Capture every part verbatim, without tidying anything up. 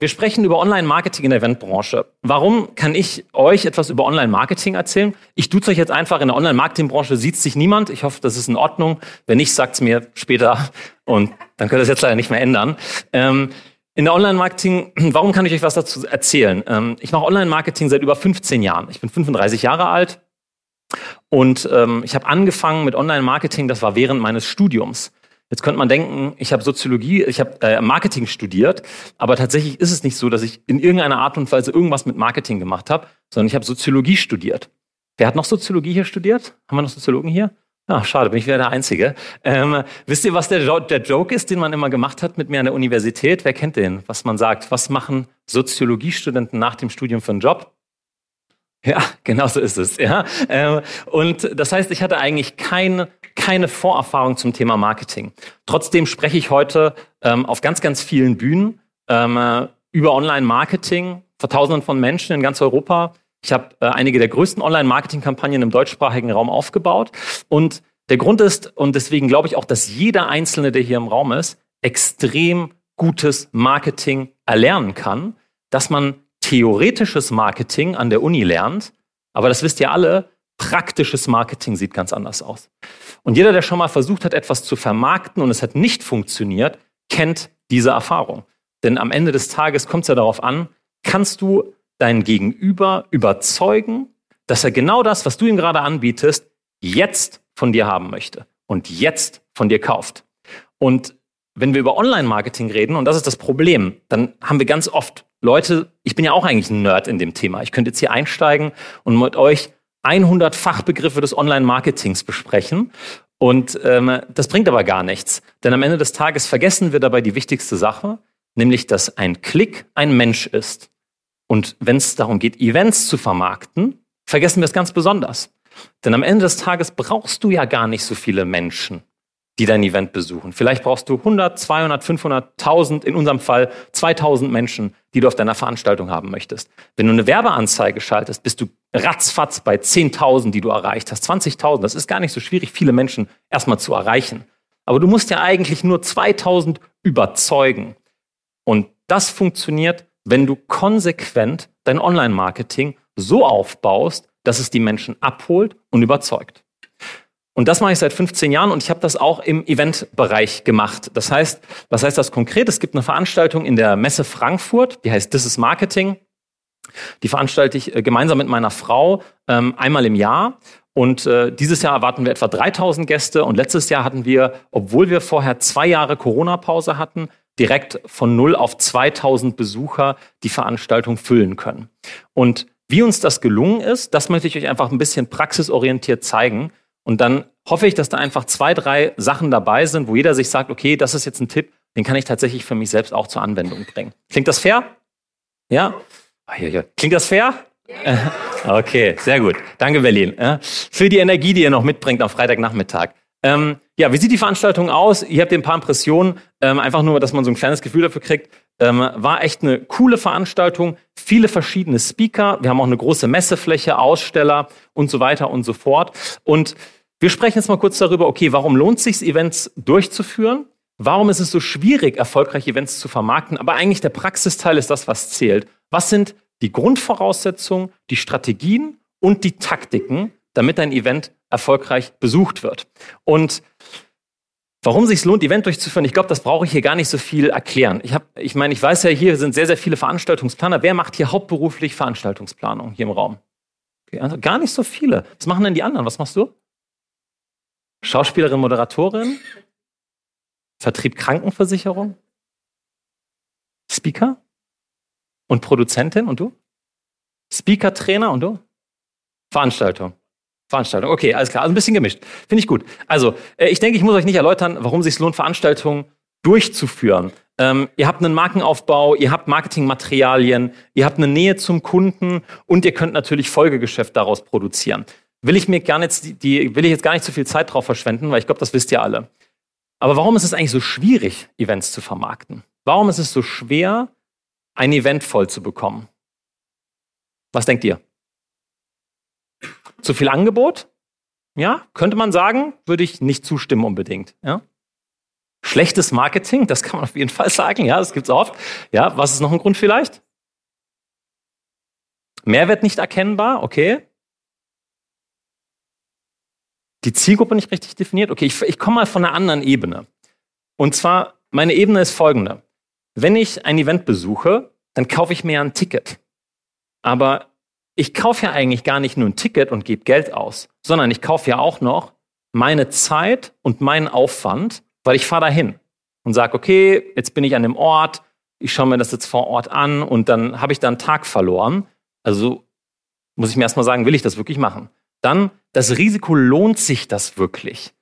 Wir sprechen über Online-Marketing in der Eventbranche. Warum kann ich euch etwas über Online-Marketing erzählen? Ich duze euch jetzt einfach. In der Online-Marketing-Branche sieht sich niemand. Ich hoffe, das ist in Ordnung. Wenn nicht, sagt es mir später und dann könnt ihr es jetzt leider nicht mehr ändern. Ähm, in der Online-Marketing, warum kann ich euch was dazu erzählen? Ähm, ich mache Online-Marketing seit über fünfzehn Jahren. Ich bin fünfunddreißig Jahre alt und ähm, ich habe angefangen mit Online-Marketing. Das war während meines Studiums. Jetzt könnte man denken, ich habe Soziologie, ich habe äh, Marketing studiert, aber tatsächlich ist es nicht so, dass ich in irgendeiner Art und Weise irgendwas mit Marketing gemacht habe, sondern ich habe Soziologie studiert. Wer hat noch Soziologie hier studiert? Haben wir noch Soziologen hier? Ah, schade, bin ich wieder der Einzige. Ähm, wisst ihr, was der, jo- der Joke ist, den man immer gemacht hat mit mir an der Universität? Wer kennt den? Was man sagt, was machen Soziologiestudenten nach dem Studium für einen Job? Ja, genau so ist es. Ja. Und das heißt, ich hatte eigentlich keine, keine Vorerfahrung zum Thema Marketing. Trotzdem spreche ich heute ähm, auf ganz, ganz vielen Bühnen ähm, über Online-Marketing vor Tausenden von Menschen in ganz Europa. Ich habe äh, einige der größten Online-Marketing-Kampagnen im deutschsprachigen Raum aufgebaut. Und der Grund ist, und deswegen glaube ich auch, dass jeder Einzelne, der hier im Raum ist, extrem gutes Marketing erlernen kann, dass man theoretisches Marketing an der Uni lernt, aber das wisst ihr alle, praktisches Marketing sieht ganz anders aus. Und jeder, der schon mal versucht hat, etwas zu vermarkten und es hat nicht funktioniert, kennt diese Erfahrung. Denn am Ende des Tages kommt es ja darauf an, kannst du deinen Gegenüber überzeugen, dass er genau das, was du ihm gerade anbietest, jetzt von dir haben möchte und jetzt von dir kauft. Und wenn wir über Online-Marketing reden, und das ist das Problem, dann haben wir ganz oft Leute, ich bin ja auch eigentlich ein Nerd in dem Thema. Ich könnte jetzt hier einsteigen und mit euch hundert Fachbegriffe des Online-Marketings besprechen. Und ähm, das bringt aber gar nichts. Denn am Ende des Tages vergessen wir dabei die wichtigste Sache, nämlich, dass ein Klick ein Mensch ist. Und wenn es darum geht, Events zu vermarkten, vergessen wir es ganz besonders. Denn am Ende des Tages brauchst du ja gar nicht so viele Menschen, die dein Event besuchen. Vielleicht brauchst du hundert, zweihundert, fünfhundert, tausend, in unserem Fall zweitausend Menschen, die du auf deiner Veranstaltung haben möchtest. Wenn du eine Werbeanzeige schaltest, bist du ratzfatz bei zehntausend, die du erreicht hast, zwanzigtausend. Das ist gar nicht so schwierig, viele Menschen erstmal zu erreichen. Aber du musst ja eigentlich nur zweitausend überzeugen. Und das funktioniert, wenn du konsequent dein Online-Marketing so aufbaust, dass es die Menschen abholt und überzeugt. Und das mache ich seit fünfzehn Jahren und ich habe das auch im Eventbereich gemacht. Das heißt, was heißt das konkret? Es gibt eine Veranstaltung in der Messe Frankfurt, die heißt This is Marketing. Die veranstalte ich gemeinsam mit meiner Frau ähm, einmal im Jahr. Und äh, dieses Jahr erwarten wir etwa dreitausend Gäste. Und letztes Jahr hatten wir, obwohl wir vorher zwei Jahre Corona-Pause hatten, direkt von null auf zweitausend Besucher die Veranstaltung füllen können. Und wie uns das gelungen ist, das möchte ich euch einfach ein bisschen praxisorientiert zeigen. Und dann hoffe ich, dass da einfach zwei, drei Sachen dabei sind, wo jeder sich sagt, okay, das ist jetzt ein Tipp, den kann ich tatsächlich für mich selbst auch zur Anwendung bringen. Klingt das fair? Ja? Klingt das fair? Ja. Okay, sehr gut. Danke, Berlin. Für die Energie, die ihr noch mitbringt am Freitagnachmittag. Ähm, ja, wie sieht die Veranstaltung aus? Ihr habt ein paar Impressionen. Ähm, einfach nur, dass man so ein kleines Gefühl dafür kriegt. Ähm, war echt eine coole Veranstaltung. Viele verschiedene Speaker. Wir haben auch eine große Messefläche, Aussteller und so weiter und so fort. Und wir sprechen jetzt mal kurz darüber, okay, warum lohnt es sich, Events durchzuführen? Warum ist es so schwierig, erfolgreich Events zu vermarkten? Aber eigentlich der Praxisteil ist das, was zählt. Was sind die Grundvoraussetzungen, die Strategien und die Taktiken, damit ein Event erfolgreich besucht wird? Und warum es sich lohnt, Event durchzuführen, ich glaube, das brauche ich hier gar nicht so viel erklären. Ich habe, ich meine, ich weiß ja, hier sind sehr, sehr viele Veranstaltungsplaner. Wer macht hier hauptberuflich Veranstaltungsplanung hier im Raum? Okay, also gar nicht so viele. Was machen denn die anderen? Was machst du? Schauspielerin, Moderatorin, Vertrieb, Krankenversicherung, Speaker und Produzentin und du? Speaker, Trainer und du? Veranstaltung. Veranstaltung, okay, alles klar, also ein bisschen gemischt. Finde ich gut. Also, ich denke, ich muss euch nicht erläutern, warum es sich lohnt, Veranstaltungen durchzuführen. Ähm, ihr habt einen Markenaufbau, ihr habt Marketingmaterialien, ihr habt eine Nähe zum Kunden und ihr könnt natürlich Folgegeschäft daraus produzieren. Will ich mir gar nicht, die, will ich jetzt gar nicht so viel Zeit drauf verschwenden, weil ich glaube, das wisst ihr alle. Aber warum ist es eigentlich so schwierig, Events zu vermarkten? Warum ist es so schwer, ein Event voll zu bekommen? Was denkt ihr? Zu viel Angebot? Ja, könnte man sagen, würde ich nicht zustimmen unbedingt. Ja? Schlechtes Marketing, das kann man auf jeden Fall sagen. Ja, das gibt es oft. Ja, was ist noch ein Grund vielleicht? Mehrwert nicht erkennbar, okay. Die Zielgruppe nicht richtig definiert. Okay, ich, ich komme mal von einer anderen Ebene. Und zwar, meine Ebene ist folgende. Wenn ich ein Event besuche, dann kaufe ich mir ja ein Ticket. Aber ich kaufe ja eigentlich gar nicht nur ein Ticket und gebe Geld aus, sondern ich kaufe ja auch noch meine Zeit und meinen Aufwand, weil ich fahre da hin und sage, okay, jetzt bin ich an dem Ort, ich schaue mir das jetzt vor Ort an und dann habe ich da einen Tag verloren. Also muss ich mir erstmal sagen, will ich das wirklich machen? Dann, das Risiko, lohnt sich das wirklich?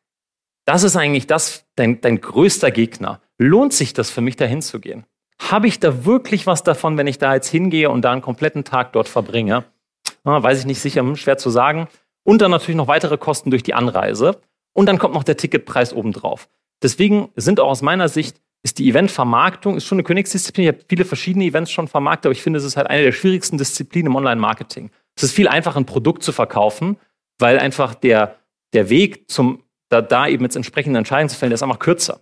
Das ist eigentlich das, dein, dein größter Gegner. Lohnt sich das für mich, da hinzugehen? Habe ich da wirklich was davon, wenn ich da jetzt hingehe und da einen kompletten Tag dort verbringe? Na, weiß ich nicht sicher, schwer zu sagen. Und dann natürlich noch weitere Kosten durch die Anreise. Und dann kommt noch der Ticketpreis obendrauf. Deswegen sind auch aus meiner Sicht, ist die Eventvermarktung, ist schon eine Königsdisziplin. Ich habe viele verschiedene Events schon vermarktet, aber ich finde, es ist halt eine der schwierigsten Disziplinen im Online-Marketing. Es ist viel einfacher, ein Produkt zu verkaufen, weil einfach der, der Weg zum, da, da eben jetzt entsprechende Entscheidungen zu fällen, der ist einfach kürzer.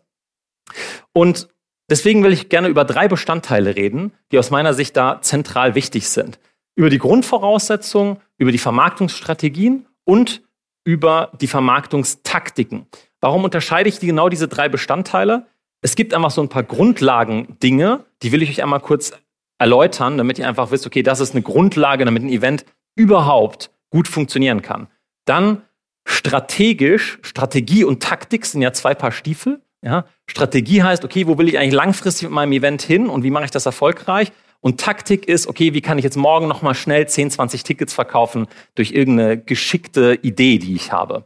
Und deswegen will ich gerne über drei Bestandteile reden, die aus meiner Sicht da zentral wichtig sind. Über die Grundvoraussetzungen, über die Vermarktungsstrategien und über die Vermarktungstaktiken. Warum unterscheide ich die, genau diese drei Bestandteile? Es gibt einfach so ein paar Grundlagendinge, die will ich euch einmal kurz erläutern, damit ihr einfach wisst, okay, das ist eine Grundlage, damit ein Event überhaupt gut funktionieren kann. Dann strategisch, Strategie und Taktik sind ja zwei Paar Stiefel. Ja, Strategie heißt, okay, wo will ich eigentlich langfristig mit meinem Event hin und wie mache ich das erfolgreich? Und Taktik ist, okay, wie kann ich jetzt morgen nochmal schnell zehn, zwanzig Tickets verkaufen durch irgendeine geschickte Idee, die ich habe?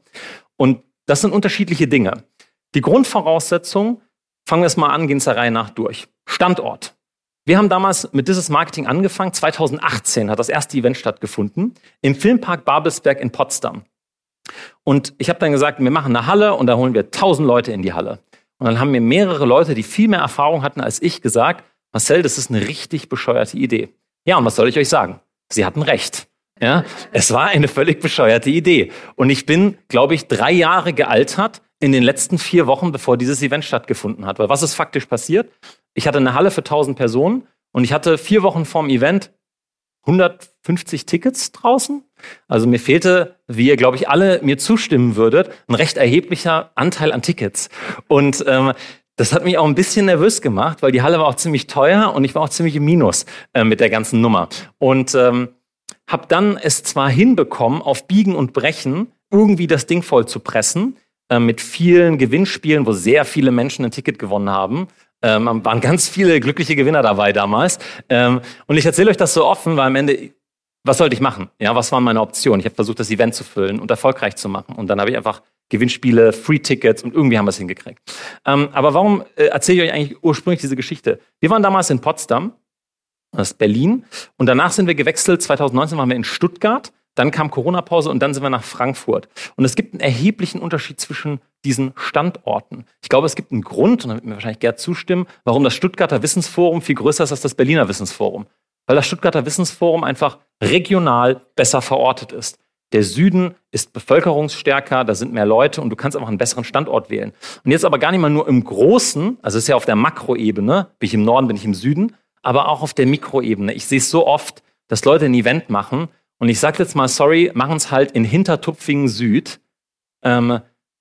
Und das sind unterschiedliche Dinge. Die Grundvoraussetzung, fangen wir es mal an, gehen es der Reihe nach durch. Standort. Wir haben damals mit This is Marketing angefangen. zwanzig achtzehn hat das erste Event stattgefunden im Filmpark Babelsberg in Potsdam. Und ich habe dann gesagt, wir machen eine Halle und da holen wir tausend Leute in die Halle. Und dann haben mir mehrere Leute, die viel mehr Erfahrung hatten als ich, gesagt, Marcel, das ist eine richtig bescheuerte Idee. Ja, und was soll ich euch sagen? Sie hatten recht. Ja, es war eine völlig bescheuerte Idee. Und ich bin, glaube ich, drei Jahre gealtert in den letzten vier Wochen, bevor dieses Event stattgefunden hat. Weil was ist faktisch passiert? Ich hatte eine Halle für tausend Personen und ich hatte vier Wochen vorm Event hundertfünfzig Tickets draußen. Also mir fehlte, wie ihr, glaube ich, alle mir zustimmen würdet, ein recht erheblicher Anteil an Tickets. Und ähm, das hat mich auch ein bisschen nervös gemacht, weil die Halle war auch ziemlich teuer und ich war auch ziemlich im Minus äh, mit der ganzen Nummer. Und ähm, habe dann es zwar hinbekommen, auf Biegen und Brechen irgendwie das Ding voll zu pressen, äh, mit vielen Gewinnspielen, wo sehr viele Menschen ein Ticket gewonnen haben. Ähm, waren ganz viele glückliche Gewinner dabei damals. Ähm, und ich erzähle euch das so offen, weil am Ende, was sollte ich machen? Ja, was waren meine Optionen? Ich habe versucht, das Event zu füllen und erfolgreich zu machen. Und dann habe ich einfach Gewinnspiele, Free-Tickets und irgendwie haben wir es hingekriegt. Ähm, aber warum äh, erzähle ich euch eigentlich ursprünglich diese Geschichte? Wir waren damals in Potsdam, das ist Berlin. Und danach sind wir gewechselt. zwanzig neunzehn waren wir in Stuttgart. Dann kam Corona-Pause und dann sind wir nach Frankfurt. Und es gibt einen erheblichen Unterschied zwischen diesen Standorten. Ich glaube, es gibt einen Grund, und da wird mir wahrscheinlich Gerd zustimmen, warum das Stuttgarter Wissensforum viel größer ist als das Berliner Wissensforum. Weil das Stuttgarter Wissensforum einfach regional besser verortet ist. Der Süden ist bevölkerungsstärker, da sind mehr Leute und du kannst einfach einen besseren Standort wählen. Und jetzt aber gar nicht mal nur im Großen, also es ist ja auf der Makroebene, bin ich im Norden, bin ich im Süden, aber auch auf der Mikroebene. Ich sehe es so oft, dass Leute ein Event machen, und ich sage jetzt mal, sorry, machen es halt in Hintertupfingen Süd, ähm,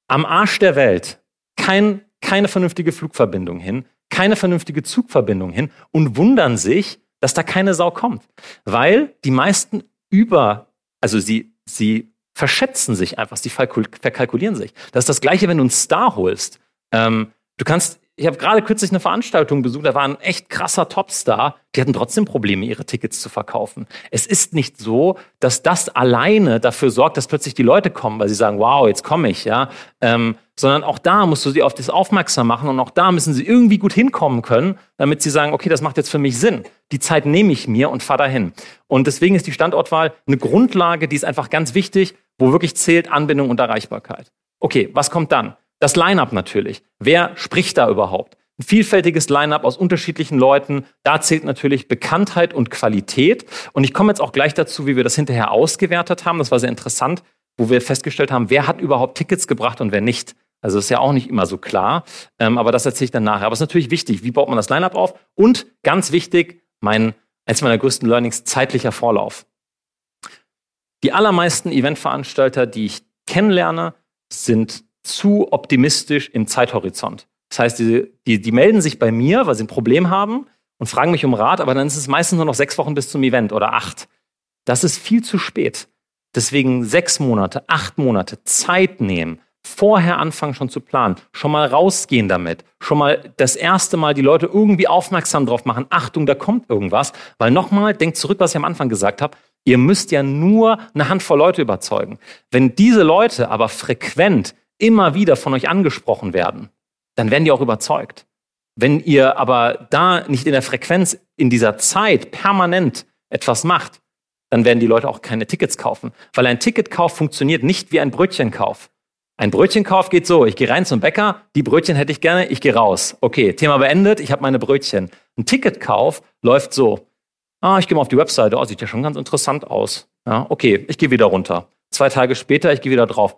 am Arsch der Welt, kein, keine vernünftige Flugverbindung hin, keine vernünftige Zugverbindung hin und wundern sich, dass da keine Sau kommt. Weil die meisten über, also sie, sie verschätzen sich einfach, sie verkalkulieren sich. Das ist das Gleiche, wenn du einen Star holst. Ähm, du kannst ich habe gerade kürzlich eine Veranstaltung besucht, da war ein echt krasser Topstar. Die hatten trotzdem Probleme, ihre Tickets zu verkaufen. Es ist nicht so, dass das alleine dafür sorgt, dass plötzlich die Leute kommen, weil sie sagen, wow, jetzt komme ich, ja. Ähm, sondern auch da musst du sie auf das aufmerksam machen und auch da müssen sie irgendwie gut hinkommen können, damit sie sagen, okay, das macht jetzt für mich Sinn. Die Zeit nehme ich mir und fahre dahin. Und deswegen ist die Standortwahl eine Grundlage, die ist einfach ganz wichtig, wo wirklich zählt Anbindung und Erreichbarkeit. Okay, was kommt dann? Das Line-Up natürlich. Wer spricht da überhaupt? Ein vielfältiges Line-Up aus unterschiedlichen Leuten. Da zählt natürlich Bekanntheit und Qualität. Und ich komme jetzt auch gleich dazu, wie wir das hinterher ausgewertet haben. Das war sehr interessant, wo wir festgestellt haben, wer hat überhaupt Tickets gebracht und wer nicht. Also das ist ja auch nicht immer so klar. Ähm, aber das erzähle ich dann nachher. Aber es ist natürlich wichtig, wie baut man das Line-Up auf? Und ganz wichtig, mein, eins meiner größten Learnings, zeitlicher Vorlauf. Die allermeisten Eventveranstalter, die ich kennenlerne, sind zu optimistisch im Zeithorizont. Das heißt, die, die, die melden sich bei mir, weil sie ein Problem haben und fragen mich um Rat, aber dann ist es meistens nur noch sechs Wochen bis zum Event oder acht. Das ist viel zu spät. Deswegen sechs Monate, acht Monate Zeit nehmen, vorher anfangen schon zu planen, schon mal rausgehen damit, schon mal das erste Mal die Leute irgendwie aufmerksam drauf machen, Achtung, da kommt irgendwas, weil nochmal, denkt zurück, was ich am Anfang gesagt habe, ihr müsst ja nur eine Handvoll Leute überzeugen. Wenn diese Leute aber frequent immer wieder von euch angesprochen werden, dann werden die auch überzeugt. Wenn ihr aber da nicht in der Frequenz, in dieser Zeit permanent etwas macht, dann werden die Leute auch keine Tickets kaufen. Weil ein Ticketkauf funktioniert nicht wie ein Brötchenkauf. Ein Brötchenkauf geht so, ich gehe rein zum Bäcker, die Brötchen hätte ich gerne, ich gehe raus. Okay, Thema beendet, ich habe meine Brötchen. Ein Ticketkauf läuft so. Ah, ich gehe mal auf die Webseite, oh, sieht ja schon ganz interessant aus. Ja, okay, ich gehe wieder runter. Zwei Tage später, ich gehe wieder drauf.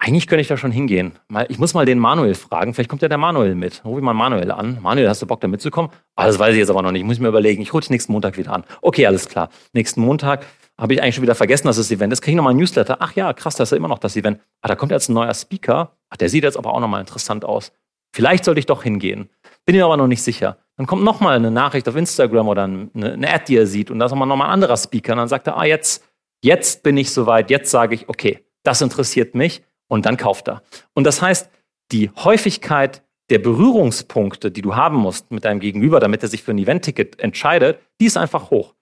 Eigentlich könnte ich da schon hingehen. Ich muss mal den Manuel fragen. Vielleicht kommt ja der Manuel mit. Ruf ich mal Manuel an. Manuel, hast du Bock, da mitzukommen? Ah, das weiß ich jetzt aber noch nicht. Muss ich mir überlegen. Ich hole dich nächsten Montag wieder an. Okay, alles klar. Nächsten Montag habe ich eigentlich schon wieder vergessen, dass das Event ist. Kriege ich nochmal ein Newsletter. Ach ja, krass, da ist ja immer noch das Event. Ah, da kommt jetzt ein neuer Speaker. Ach, der sieht jetzt aber auch nochmal interessant aus. Vielleicht sollte ich doch hingehen. Bin mir aber noch nicht sicher. Dann kommt nochmal eine Nachricht auf Instagram oder eine, eine Ad, die er sieht. Und da ist nochmal ein anderer Speaker. Und dann sagt er, ah, jetzt, jetzt bin ich soweit. Jetzt sage ich, okay, das interessiert mich. Und dann kauft er. Und das heißt, die Häufigkeit der Berührungspunkte, die du haben musst mit deinem Gegenüber, damit er sich für ein Eventticket entscheidet, die ist einfach hoch.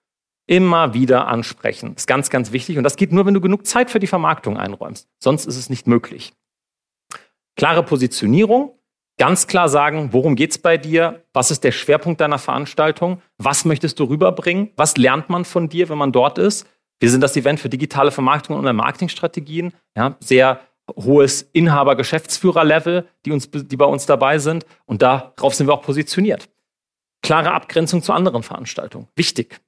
Immer wieder ansprechen. Ist ganz, ganz wichtig. Und das geht nur, wenn du genug Zeit für die Vermarktung einräumst. Sonst ist es nicht möglich. Klare Positionierung. Ganz klar sagen, worum geht's bei dir? Was ist der Schwerpunkt deiner Veranstaltung? Was möchtest du rüberbringen? Was lernt man von dir, wenn man dort ist? Wir sind das Event für digitale Vermarktung und Online-Marketing-Strategien. Ja, sehr hohes Inhaber-Geschäftsführer-Level, die, uns, die bei uns dabei sind. Und darauf sind wir auch positioniert. Klare Abgrenzung zu anderen Veranstaltungen. Wichtig.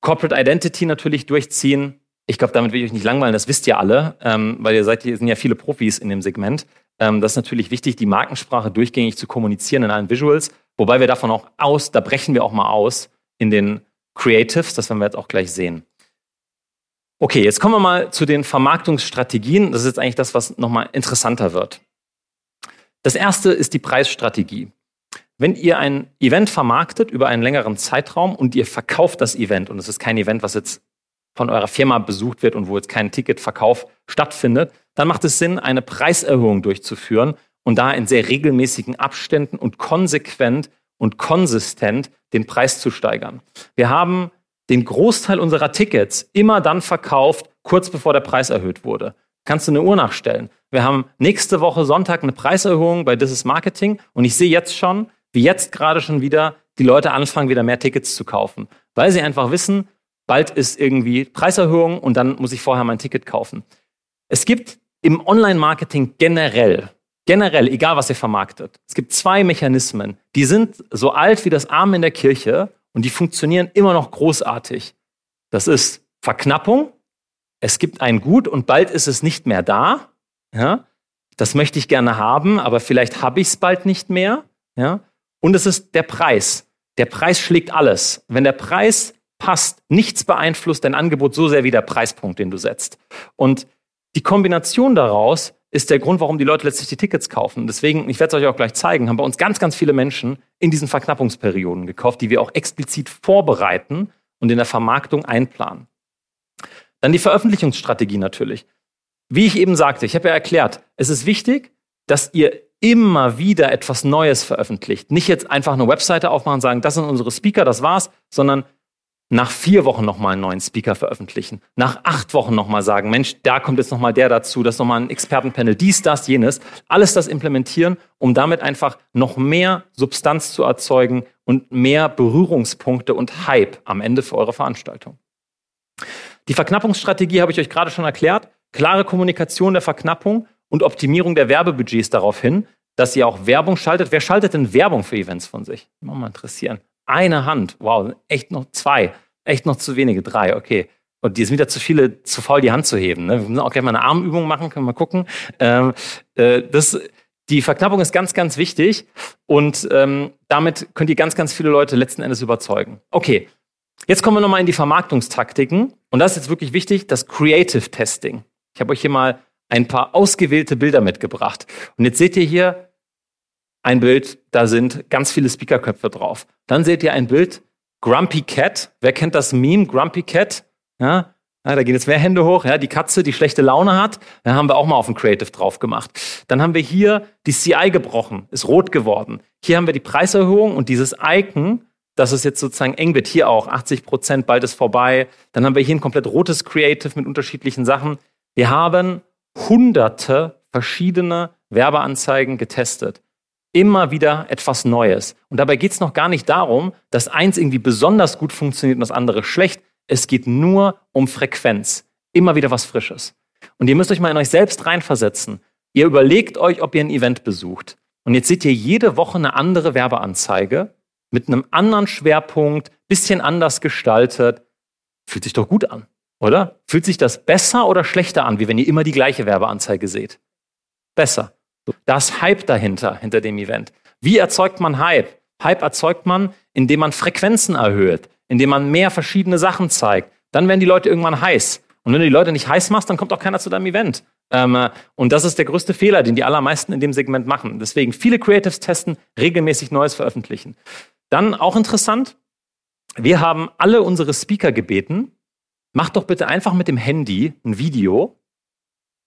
Corporate Identity natürlich durchziehen. Ich glaube, damit will ich euch nicht langweilen. Das wisst ihr alle, ähm, weil ihr seid, ihr sind ja viele Profis in dem Segment. Ähm, das ist natürlich wichtig, die Markensprache durchgängig zu kommunizieren in allen Visuals. Wobei wir davon auch aus, da brechen wir auch mal aus in den Creatives. Das werden wir jetzt auch gleich sehen. Okay, jetzt kommen wir mal zu den Vermarktungsstrategien. Das ist jetzt eigentlich das, was nochmal interessanter wird. Das erste ist die Preisstrategie. Wenn ihr ein Event vermarktet über einen längeren Zeitraum und ihr verkauft das Event, und es ist kein Event, was jetzt von eurer Firma besucht wird und wo jetzt kein Ticketverkauf stattfindet, dann macht es Sinn, eine Preiserhöhung durchzuführen und da in sehr regelmäßigen Abständen und konsequent und konsistent den Preis zu steigern. Wir haben den Großteil unserer Tickets immer dann verkauft, kurz bevor der Preis erhöht wurde. Kannst du eine Uhr nachstellen. Wir haben nächste Woche Sonntag eine Preiserhöhung bei This is Marketing und ich sehe jetzt schon, wie jetzt gerade schon wieder die Leute anfangen, wieder mehr Tickets zu kaufen. Weil sie einfach wissen, bald ist irgendwie Preiserhöhung und dann muss ich vorher mein Ticket kaufen. Es gibt im Online-Marketing generell, generell, egal was ihr vermarktet, es gibt zwei Mechanismen, die sind so alt wie das Amen in der Kirche. Und die funktionieren immer noch großartig. Das ist Verknappung. Es gibt ein Gut und bald ist es nicht mehr da. Ja? Das möchte ich gerne haben, aber vielleicht habe ich es bald nicht mehr. Ja? Und es ist der Preis. Der Preis schlägt alles. Wenn der Preis passt, nichts beeinflusst dein Angebot so sehr wie der Preispunkt, den du setzt. Und die Kombination daraus ist der Grund, warum die Leute letztlich die Tickets kaufen. Deswegen, ich werde es euch auch gleich zeigen, haben bei uns ganz, ganz viele Menschen in diesen Verknappungsperioden gekauft, die wir auch explizit vorbereiten und in der Vermarktung einplanen. Dann die Veröffentlichungsstrategie natürlich. Wie ich eben sagte, ich habe ja erklärt, es ist wichtig, dass ihr immer wieder etwas Neues veröffentlicht. Nicht jetzt einfach eine Webseite aufmachen und sagen, das sind unsere Speaker, das war's, sondern nach vier Wochen nochmal einen neuen Speaker veröffentlichen. Nach acht Wochen nochmal sagen, Mensch, da kommt jetzt nochmal der dazu, das ist nochmal ein Expertenpanel, dies, das, jenes. Alles das implementieren, um damit einfach noch mehr Substanz zu erzeugen und mehr Berührungspunkte und Hype am Ende für eure Veranstaltung. Die Verknappungsstrategie habe ich euch gerade schon erklärt. Klare Kommunikation der Verknappung und Optimierung der Werbebudgets darauf hin, dass ihr auch Werbung schaltet. Wer schaltet denn Werbung für Events von sich? Mal mal interessieren. Eine Hand. Wow, echt noch zwei. Echt noch zu wenige. Drei, okay. Und die sind wieder zu viele, zu faul, die Hand zu heben. Ne? Wir müssen auch gleich mal eine Armübung machen, können wir mal gucken. Ähm, äh, das, die Verknappung ist ganz, ganz wichtig. Und ähm, damit könnt ihr ganz, ganz viele Leute letzten Endes überzeugen. Okay, jetzt kommen wir nochmal in die Vermarktungstaktiken. Und das ist jetzt wirklich wichtig, das Creative Testing. Ich habe euch hier mal ein paar ausgewählte Bilder mitgebracht. Und jetzt seht ihr hier ein Bild, da sind ganz viele Speakerköpfe drauf. Dann seht ihr ein Bild, Grumpy Cat. Wer kennt das Meme, Grumpy Cat? Ja, da gehen jetzt mehr Hände hoch. Ja, die Katze, die schlechte Laune hat, da haben wir auch mal auf ein Creative drauf gemacht. Dann haben wir hier die C I gebrochen, ist rot geworden. Hier haben wir die Preiserhöhung und dieses Icon, das ist jetzt sozusagen eng wird. Hier auch achtzig Prozent, bald ist vorbei. Dann haben wir hier ein komplett rotes Creative mit unterschiedlichen Sachen. Wir haben hunderte verschiedene Werbeanzeigen getestet. Immer wieder etwas Neues. Und dabei geht es noch gar nicht darum, dass eins irgendwie besonders gut funktioniert und das andere schlecht. Es geht nur um Frequenz. Immer wieder was Frisches. Und ihr müsst euch mal in euch selbst reinversetzen. Ihr überlegt euch, ob ihr ein Event besucht. Und jetzt seht ihr jede Woche eine andere Werbeanzeige mit einem anderen Schwerpunkt, bisschen anders gestaltet. Fühlt sich doch gut an. Oder? Fühlt sich das besser oder schlechter an, wie wenn ihr immer die gleiche Werbeanzeige seht? Besser. Das Hype dahinter, hinter dem Event. Wie erzeugt man Hype? Hype erzeugt man, indem man Frequenzen erhöht, indem man mehr verschiedene Sachen zeigt. Dann werden die Leute irgendwann heiß. Und wenn du die Leute nicht heiß machst, dann kommt auch keiner zu deinem Event. Ähm, und das ist der größte Fehler, den die allermeisten in dem Segment machen. Deswegen viele Creatives testen, regelmäßig Neues veröffentlichen. Dann auch interessant, wir haben alle unsere Speaker gebeten, mach doch bitte einfach mit dem Handy ein Video,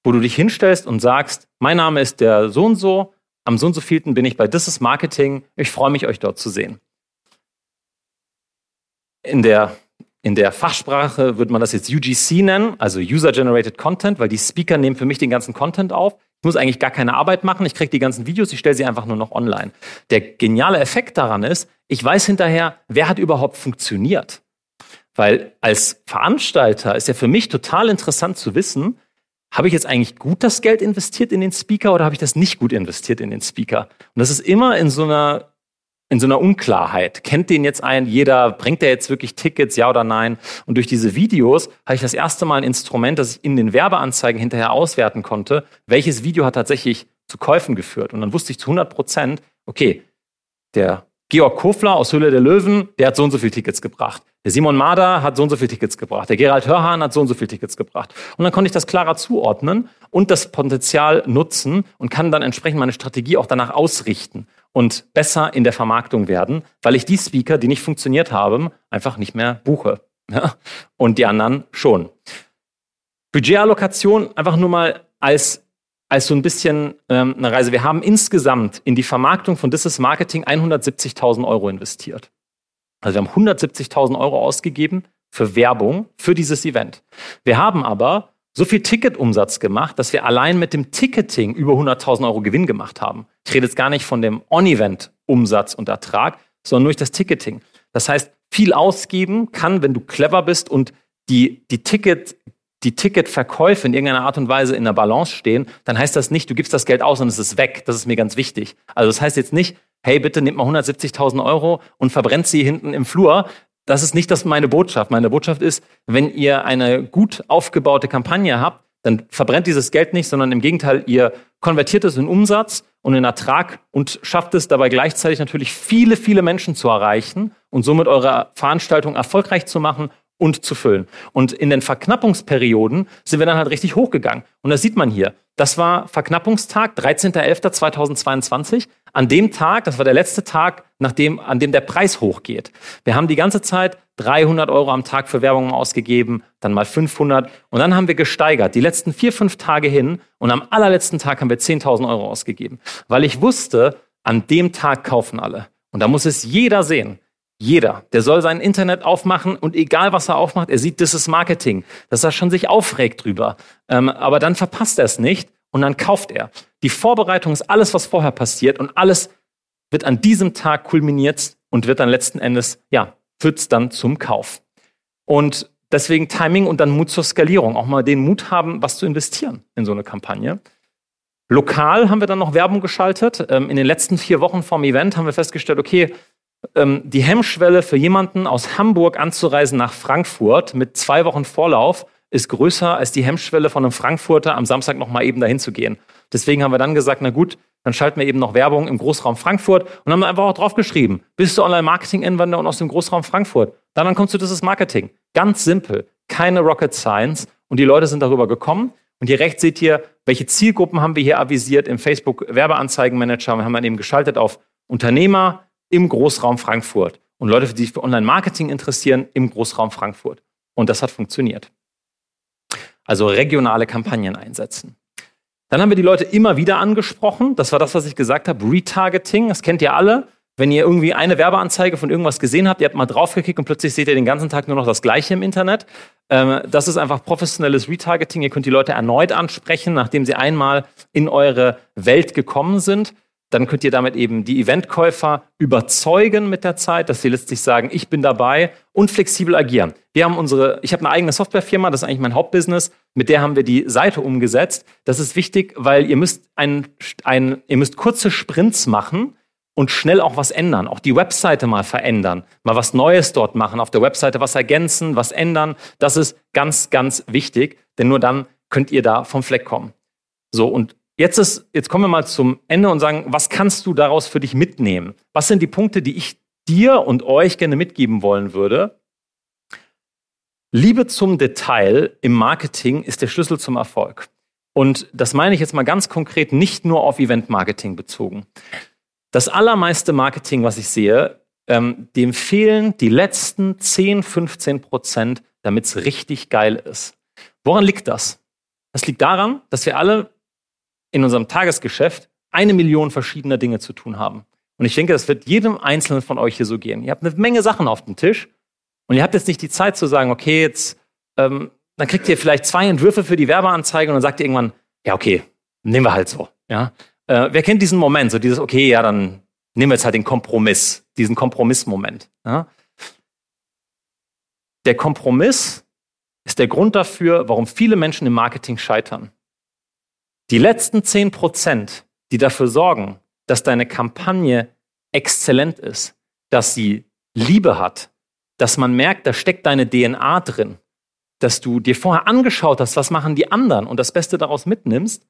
wo du dich hinstellst und sagst, mein Name ist der so und so, am so und so vielten bin ich bei This is Marketing, ich freue mich, euch dort zu sehen. In der, in der Fachsprache würde man das jetzt U G C nennen, also User-Generated Content, weil die Speaker nehmen für mich den ganzen Content auf. Ich muss eigentlich gar keine Arbeit machen, ich kriege die ganzen Videos, ich stelle sie einfach nur noch online. Der geniale Effekt daran ist, ich weiß hinterher, wer hat überhaupt funktioniert. Weil als Veranstalter ist ja für mich total interessant zu wissen, habe ich jetzt eigentlich gut das Geld investiert in den Speaker oder habe ich das nicht gut investiert in den Speaker? Und das ist immer in so einer, in so einer Unklarheit. Kennt den jetzt ein jeder? Bringt der jetzt wirklich Tickets, ja oder nein? Und durch diese Videos habe ich das erste Mal ein Instrument, das ich in den Werbeanzeigen hinterher auswerten konnte, welches Video hat tatsächlich zu Käufen geführt. Und dann wusste ich zu hundert Prozent, okay, der Georg Kofler aus Höhle der Löwen, der hat so und so viele Tickets gebracht. Der Simon Marder hat so und so viele Tickets gebracht. Der Gerald Hörhahn hat so und so viele Tickets gebracht. Und dann konnte ich das klarer zuordnen und das Potenzial nutzen und kann dann entsprechend meine Strategie auch danach ausrichten und besser in der Vermarktung werden, weil ich die Speaker, die nicht funktioniert haben, einfach nicht mehr buche. Ja? Und die anderen schon. Budgetallokation einfach nur mal als als so ein bisschen ähm, eine Reise. Wir haben insgesamt in die Vermarktung von This is Marketing hundertsiebzigtausend Euro investiert. Also wir haben hundertsiebzigtausend Euro ausgegeben für Werbung, für dieses Event. Wir haben aber so viel Ticketumsatz gemacht, dass wir allein mit dem Ticketing über hunderttausend Euro Gewinn gemacht haben. Ich rede jetzt gar nicht von dem On-Event-Umsatz und Ertrag, sondern nur durch das Ticketing. Das heißt, viel ausgeben kann, wenn du clever bist und die, die Ticket die Ticketverkäufe in irgendeiner Art und Weise in der Balance stehen, dann heißt das nicht, du gibst das Geld aus und es ist weg. Das ist mir ganz wichtig. Also das heißt jetzt nicht, hey, bitte nehmt mal hundertsiebzigtausend Euro und verbrennt sie hinten im Flur. Das ist nicht das meine Botschaft. Meine Botschaft ist, wenn ihr eine gut aufgebaute Kampagne habt, dann verbrennt dieses Geld nicht, sondern im Gegenteil, ihr konvertiert es in Umsatz und in Ertrag und schafft es dabei gleichzeitig natürlich viele, viele Menschen zu erreichen und somit eure Veranstaltung erfolgreich zu machen und zu füllen. Und in den Verknappungsperioden sind wir dann halt richtig hochgegangen. Und das sieht man hier. Das war Verknappungstag, dreizehnter elfter zweitausendzweiundzwanzig. An dem Tag, das war der letzte Tag, nachdem, an dem der Preis hochgeht. Wir haben die ganze Zeit dreihundert Euro am Tag für Werbung ausgegeben, dann mal fünfhundert. Und dann haben wir gesteigert, die letzten vier, fünf Tage hin. Und am allerletzten Tag haben wir zehntausend Euro ausgegeben. Weil ich wusste, an dem Tag kaufen alle. Und da muss es jeder sehen. Jeder, der soll sein Internet aufmachen und egal, was er aufmacht, er sieht, das ist Marketing, dass er schon sich aufregt drüber. Ähm, aber dann verpasst er es nicht und dann kauft er. Die Vorbereitung ist alles, was vorher passiert und alles wird an diesem Tag kulminiert und wird dann letzten Endes, ja, führt's dann zum Kauf. Und deswegen Timing und dann Mut zur Skalierung. Auch mal den Mut haben, was zu investieren in so eine Kampagne. Lokal haben wir dann noch Werbung geschaltet. Ähm, in den letzten vier Wochen vorm Event haben wir festgestellt, okay, die Hemmschwelle für jemanden aus Hamburg anzureisen nach Frankfurt mit zwei Wochen Vorlauf ist größer als die Hemmschwelle von einem Frankfurter am Samstag noch mal eben dahin zu gehen. Deswegen haben wir dann gesagt, na gut, dann schalten wir eben noch Werbung im Großraum Frankfurt und haben einfach auch draufgeschrieben, bist du Online-Marketing-Anwender und aus dem Großraum Frankfurt? Dann, dann kommst du, das ist Marketing. Ganz simpel, keine Rocket Science und die Leute sind darüber gekommen. Und hier rechts seht ihr, welche Zielgruppen haben wir hier avisiert im Facebook-Werbeanzeigenmanager. Wir haben dann eben geschaltet auf Unternehmer, im Großraum Frankfurt. Und Leute, die sich für Online-Marketing interessieren, im Großraum Frankfurt. Und das hat funktioniert. Also regionale Kampagnen einsetzen. Dann haben wir die Leute immer wieder angesprochen. Das war das, was ich gesagt habe. Retargeting, das kennt ihr alle. Wenn ihr irgendwie eine Werbeanzeige von irgendwas gesehen habt, ihr habt mal draufgeklickt und plötzlich seht ihr den ganzen Tag nur noch das Gleiche im Internet. Das ist einfach professionelles Retargeting. Ihr könnt die Leute erneut ansprechen, nachdem sie einmal in eure Welt gekommen sind. Dann könnt ihr damit eben die Eventkäufer überzeugen mit der Zeit, dass sie letztlich sagen, ich bin dabei und flexibel agieren. Wir haben unsere, ich habe eine eigene Softwarefirma, das ist eigentlich mein Hauptbusiness, mit der haben wir die Seite umgesetzt. Das ist wichtig, weil ihr müsst, ein, ein, ihr müsst kurze Sprints machen und schnell auch was ändern, auch die Webseite mal verändern, mal was Neues dort machen, auf der Webseite was ergänzen, was ändern. Das ist ganz, ganz wichtig, denn nur dann könnt ihr da vom Fleck kommen. So, und Jetzt, ist, jetzt kommen wir mal zum Ende und sagen, was kannst du daraus für dich mitnehmen? Was sind die Punkte, die ich dir und euch gerne mitgeben wollen würde? Liebe zum Detail im Marketing ist der Schlüssel zum Erfolg. Und das meine ich jetzt mal ganz konkret, nicht nur auf Event-Marketing bezogen. Das allermeiste Marketing, was ich sehe, ähm, dem fehlen die letzten zehn, fünfzehn Prozent, damit es richtig geil ist. Woran liegt das? Das liegt daran, dass wir alle in unserem Tagesgeschäft eine Million verschiedener Dinge zu tun haben. Und ich denke, das wird jedem Einzelnen von euch hier so gehen. Ihr habt eine Menge Sachen auf dem Tisch und ihr habt jetzt nicht die Zeit zu sagen, okay, jetzt, ähm, dann kriegt ihr vielleicht zwei Entwürfe für die Werbeanzeige und dann sagt ihr irgendwann, ja, okay, nehmen wir halt so. Ja? Äh, wer kennt diesen Moment? So dieses, okay, ja, dann nehmen wir jetzt halt den Kompromiss, diesen Kompromissmoment. Ja? Der Kompromiss ist der Grund dafür, warum viele Menschen im Marketing scheitern. Die letzten zehn Prozent, die dafür sorgen, dass deine Kampagne exzellent ist, dass sie Liebe hat, dass man merkt, da steckt deine D N A drin, dass du dir vorher angeschaut hast, was machen die anderen und das Beste daraus mitnimmst,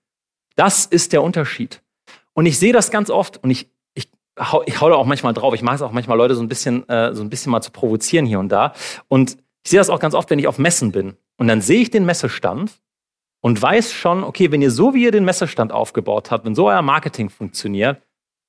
das ist der Unterschied. Und ich sehe das ganz oft und ich, ich, hau, ich hau da auch manchmal drauf, ich mag es auch manchmal, Leute so ein bisschen, äh, so ein bisschen mal zu provozieren hier und da. Und ich sehe das auch ganz oft, wenn ich auf Messen bin. Und dann sehe ich den Messestand und weiß schon, okay, wenn ihr so, wie ihr den Messestand aufgebaut habt, wenn so euer Marketing funktioniert,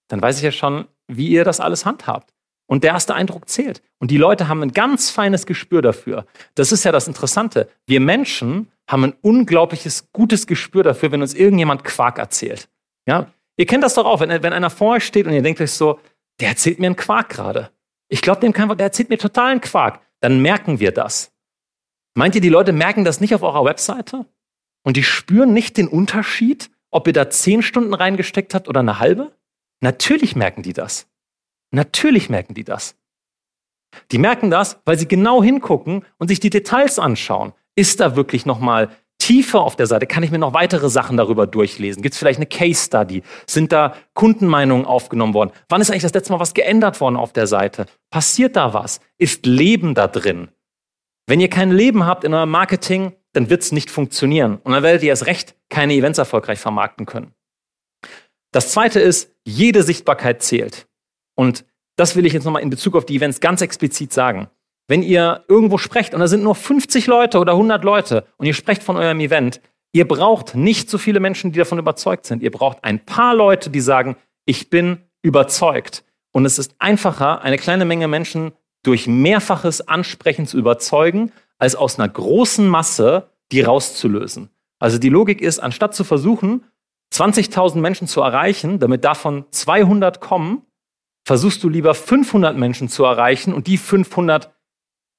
dann weiß ich ja schon, wie ihr das alles handhabt. Und der erste Eindruck zählt. Und die Leute haben ein ganz feines Gespür dafür. Das ist ja das Interessante. Wir Menschen haben ein unglaubliches, gutes Gespür dafür, wenn uns irgendjemand Quark erzählt. Ja? Ihr kennt das doch auch, wenn, wenn einer vor euch steht und ihr denkt euch so, der erzählt mir einen Quark gerade. Ich glaube, dem kann, der erzählt mir totalen Quark. Dann merken wir das. Meint ihr, die Leute merken das nicht auf eurer Webseite? Und die spüren nicht den Unterschied, ob ihr da zehn Stunden reingesteckt habt oder eine halbe? Natürlich merken die das. Natürlich merken die das. Die merken das, weil sie genau hingucken und sich die Details anschauen. Ist da wirklich nochmal tiefer auf der Seite? Kann ich mir noch weitere Sachen darüber durchlesen? Gibt es vielleicht eine Case Study? Sind da Kundenmeinungen aufgenommen worden? Wann ist eigentlich das letzte Mal was geändert worden auf der Seite? Passiert da was? Ist Leben da drin? Wenn ihr kein Leben habt in eurem Marketing, dann wird es nicht funktionieren. Und dann werdet ihr erst recht keine Events erfolgreich vermarkten können. Das Zweite ist, jede Sichtbarkeit zählt. Und das will ich jetzt nochmal in Bezug auf die Events ganz explizit sagen. Wenn ihr irgendwo sprecht und da sind nur fünfzig Leute oder hundert Leute und ihr sprecht von eurem Event, Ihr braucht nicht so viele Menschen, die davon überzeugt sind. Ihr braucht ein paar Leute, die sagen, ich bin überzeugt. Und es ist einfacher, eine kleine Menge Menschen durch mehrfaches Ansprechen zu überzeugen, als aus einer großen Masse die rauszulösen. Also die Logik ist, anstatt zu versuchen, zwanzigtausend Menschen zu erreichen, damit davon zweihundert kommen, versuchst du lieber fünfhundert Menschen zu erreichen und die fünfhundert,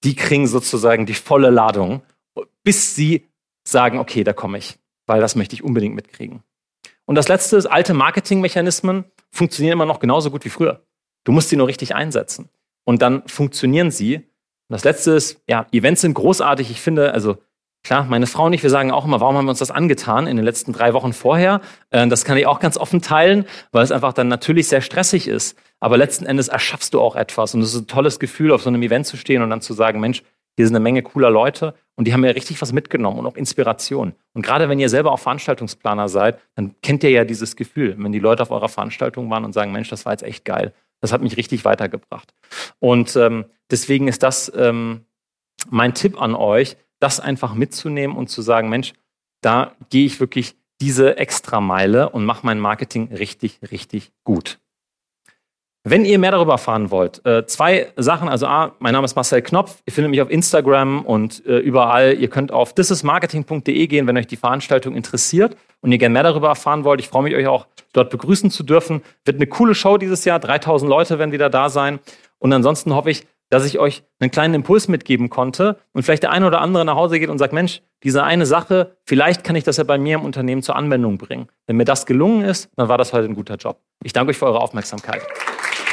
die kriegen sozusagen die volle Ladung, bis sie sagen, okay, da komme ich, weil das möchte ich unbedingt mitkriegen. Und das Letzte ist, alte Marketingmechanismen funktionieren immer noch genauso gut wie früher. Du musst sie nur richtig einsetzen und dann funktionieren sie. Und das Letzte ist, ja, Events sind großartig. Ich finde, also klar, meine Frau und ich, wir sagen auch immer, warum haben wir uns das angetan in den letzten drei Wochen vorher? Äh, das kann ich auch ganz offen teilen, weil es einfach dann natürlich sehr stressig ist. Aber letzten Endes erschaffst du auch etwas. Und es ist ein tolles Gefühl, auf so einem Event zu stehen und dann zu sagen, Mensch, hier sind eine Menge cooler Leute und die haben ja richtig was mitgenommen und auch Inspiration. Und gerade wenn ihr selber auch Veranstaltungsplaner seid, dann kennt ihr ja dieses Gefühl, wenn die Leute auf eurer Veranstaltung waren und sagen, Mensch, das war jetzt echt geil. Das hat mich richtig weitergebracht. Und ähm, deswegen ist das ähm, mein Tipp an euch, das einfach mitzunehmen und zu sagen, Mensch, da gehe ich wirklich diese Extrameile und mache mein Marketing richtig, richtig gut. Wenn ihr mehr darüber erfahren wollt, zwei Sachen, also A, mein Name ist Marcel Knopf, ihr findet mich auf Instagram und überall, ihr könnt auf this is marketing punkt de gehen, wenn euch die Veranstaltung interessiert und ihr gerne mehr darüber erfahren wollt. Ich freue mich, euch auch dort begrüßen zu dürfen. Wird eine coole Show dieses Jahr, dreitausend Leute werden wieder da sein und ansonsten hoffe ich, dass ich euch einen kleinen Impuls mitgeben konnte und vielleicht der eine oder andere nach Hause geht und sagt, Mensch, diese eine Sache, vielleicht kann ich das ja bei mir im Unternehmen zur Anwendung bringen. Wenn mir das gelungen ist, dann war das heute ein guter Job. Ich danke euch für eure Aufmerksamkeit.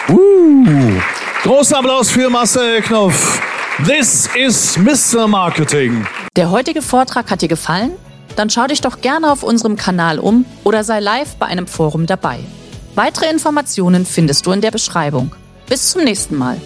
Uh, großen Applaus für Marcel Knopf. This is Mister Marketing. Der heutige Vortrag hat dir gefallen? Dann schau dich doch gerne auf unserem Kanal um oder sei live bei einem Forum dabei. Weitere Informationen findest du in der Beschreibung. Bis zum nächsten Mal.